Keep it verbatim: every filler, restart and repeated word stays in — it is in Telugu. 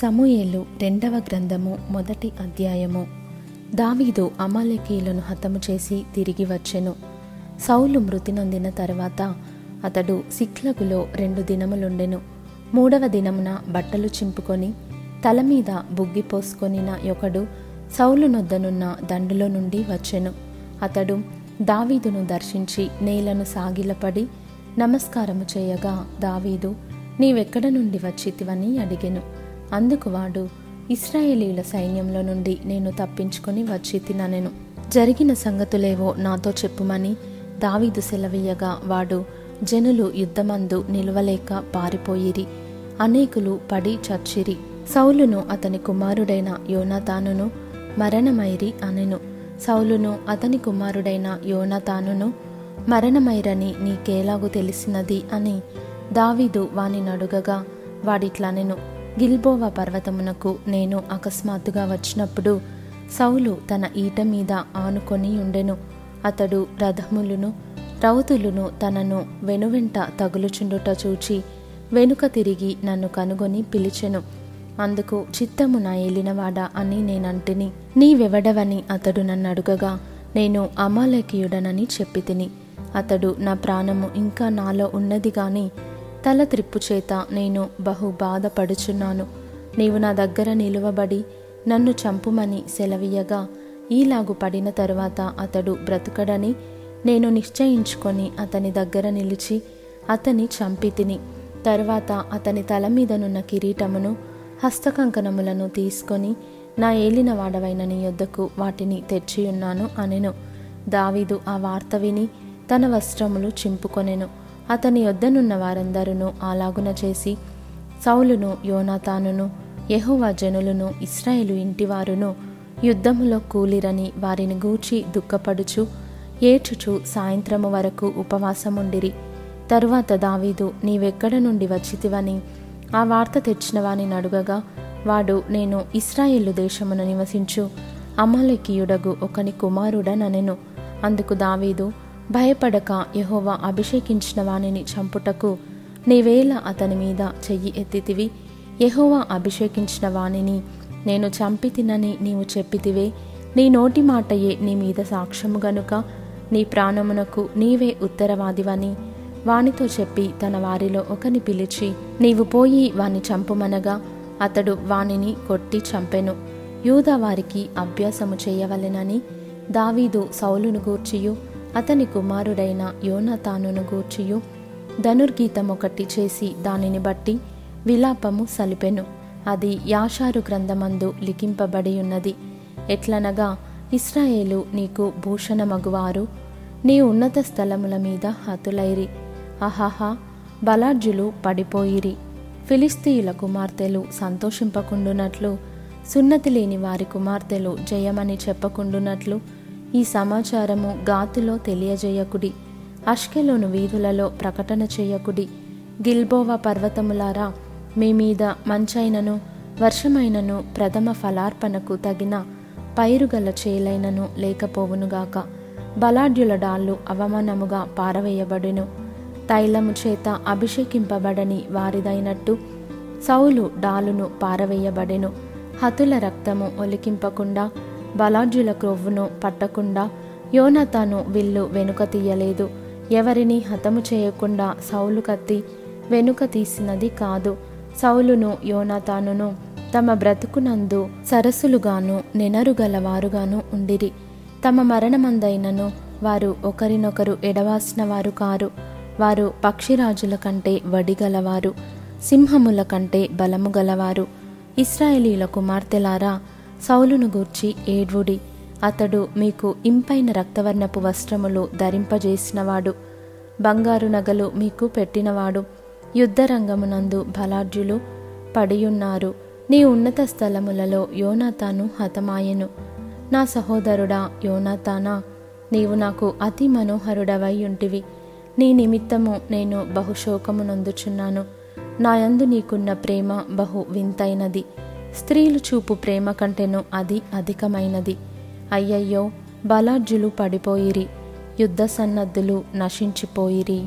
సమూయేలు రెండవ గ్రంథము మొదటి అధ్యాయము. దావీదు అమాలేకీయులను హతము చేసి తిరిగి వచ్చెను. సౌలు మృతి నొందిన తర్వాత అతడు సిక్లగులో రెండు దినములుండెను. మూడవ దినమున బట్టలు చింపుకొని తల మీద బుగ్గి పోసుకొనిన యొకడు సౌలు నొద్దనున్న దండులో నుండి వచ్చెను. అతడు దావీదును దర్శించి నేలను సాగిలపడి నమస్కారము చేయగా, దావీదు, నీవెక్కడ నుండి వచ్చితివని అడిగెను. అందుకు వాడు, ఇశ్రాయేలీయుల సైన్యంలో నుండి నేను తప్పించుకొని వచ్చి తిననెను, జరిగిన సంగతులేవో నాతో చెప్పుమని దావీదు సెలవీయగా, వాడు, జనులు యుద్ధమందు నిలువలేక పారిపోయిరి, అనేకులు పడి చచ్చిరి, సౌలును అతని కుమారుడైన యోనాతానును మరణమైరి అనెను. సౌలును అతని కుమారుడైన యోనాతానును మరణమైరని నీకేలాగు తెలిసినది అని దావీదు వాని నడుగగా, వాడిట్లనెను, గిల్బోవ పర్వతమునకు నేను అకస్మాత్తుగా వచ్చినప్పుడు సౌలు తన ఈట మీద ఆనుకొని ఉండెను. అతడు రథములను రౌతులను తనను వెనువెంట తగులుచుండుట చూచి వెనుక తిరిగి నన్ను కనుగొని పిలిచెను. అందుకు, చిత్తము నా ఏలినవాడా అని నేనంటిని. నీవెవడవని అతడు నన్ను అడుగగా, నేను అమాలేకీయుడనని చెప్పి తిని. అతడు, నా ప్రాణము ఇంకా నాలో ఉన్నది గాని తల త్రిప్పుచేత నేను బహు బాధపడుచున్నాను, నీవు నా దగ్గర నిలువబడి నన్ను చంపుమని సెలవీయగా, ఈలాగు పడిన తరువాత అతడు బ్రతుకడని నేను నిశ్చయించుకొని అతని దగ్గర నిలిచి అతని చంపి తిని. తరువాత అతని తల మీదనున్న కిరీటమును హస్తకంకణములను తీసుకొని నా ఏలినవాడవైన నీ యొద్దకు వాటిని తెచ్చియున్నాను అనెను. దావీదు ఆ వార్త విని తన వస్త్రములు చింపుకొనెను. అతని యొద్దనున్న వారందరూ అలాగున చేసి సౌలును యోనాతానును యెహోవా జనులను ఇశ్రాయేలు ఇంటివారును యుద్ధములో కూలిరని వారిని గూర్చి దుఃఖపడుచు ఏడ్చుచు సాయంత్రము వరకు ఉపవాసముండిరి. తరువాత దావీదు, నీవెక్కడ నుండి వచ్చితివని ఆ వార్త తెచ్చిన వానిని అడుగగా, వాడు, నేను ఇశ్రాయేలు దేశమును నివసించు అమాలేకీయుడగు ఒకని కుమారుడనెను. అందుకు దావీదు, భయపడక, యెహోవా అభిషేకించిన వానిని చంపుటకు నీవేళ అతని మీద చెయ్యి ఎత్తితివి, యెహోవా అభిషేకించిన వానిని నేను చంపి తినని నీవు చెప్పితివే, నీ నోటి మాటయే నీ మీద సాక్ష్యము గనుక నీ ప్రాణమునకు నీవే ఉత్తరవాదివని వానితో చెప్పి తన వారిలో ఒకని పిలిచి, నీవు పోయి వాని చంపుమనగా అతడు వానిని కొట్టి చంపెను. యూదా వారికి అభ్యాసము చేయవలెనని దావీదు సౌలును గూర్చియు అతని కుమారుడైన యోనాతానును గూర్చియు ధనుర్గీతం ఒకటి చేసి దానిని బట్టి విలాపము సలిపెను. అది యాషారు గ్రంథమందు లిఖింపబడి ఉన్నది. ఎట్లనగా, ఇశ్రాయేలు నీకు భూషణమగువారు, నీ ఉన్నత స్థలముల మీద హతులైరి, అహాహా బలార్జులు పడిపోయిరి. ఫిలిస్తీయుల కుమార్తెలు సంతోషింపకుండునట్లు, సున్నతి లేని వారి కుమార్తెలు జయమని చెప్పకుండునట్లు ఈ సమాచారము గాతులో తెలియజేయకుడి, అష్కెలోను వీధులలో ప్రకటన చేయకుడి. గిల్బోవ పర్వతములారా, మీ మీద మంచైనను వర్షమైనను ప్రథమ ఫలార్పణకు తగిన పైరుగల చేలైనను లేకపోవునుగాక. బలాఢ్యుల డాళ్ళు అవమానముగా పారవేయబడును. తైలము చేత అభిషేకింపబడని వారిదైనట్టు సౌలు డాలును పారవేయబడెను. హతుల రక్తము ఒలికింపకుండా బలార్జుల క్రొవ్వును పట్టకుండా యోనాతాను విల్లు వెనుక తీయలేదు. ఎవరిని హతము చేయకుండా సౌలు కత్తి వెనుక తీసినది కాదు. సౌలును యోనాతానును తమ బ్రతుకునందు సరస్సులుగాను నెనరుగలవారుగాను ఉండిరి. తమ మరణమందైనను వారు ఒకరినొకరు ఎడవాసిన వారు కారు. వారు పక్షిరాజుల కంటే వడిగలవారు, సింహముల కంటే బలము గలవారు. ఇశ్రాయేలీయుల కుమార్తెలారా, సౌలును గూర్చి ఏడ్వుడి, అతడు మీకు ఇంపైన రక్తవర్ణపు వస్త్రములు ధరింపజేసినవాడు, బంగారు నగలు మీకు పెట్టినవాడు. యుద్ధరంగమునందు బలాఢ్యులు పడియున్నారు, నీ ఉన్నత స్థలములలో యోనాతాను హతమాయెను. నా సహోదరుడా యోనాతానా, నీవు నాకు అతి మనోహరుడవై ఉంటివి, నీ నిమిత్తము నేను బహుశోకము నొందుచున్నాను. నాయందు నీకున్న ప్రేమ బహు వింతైనది, స్త్రీలు చూపు ప్రేమ కంటేను అది అధికమైనది. అయ్యయ్యో, బలార్జులు పడిపోయిరి, యుద్ధ సన్నద్ధులు నశించిపోయిరి.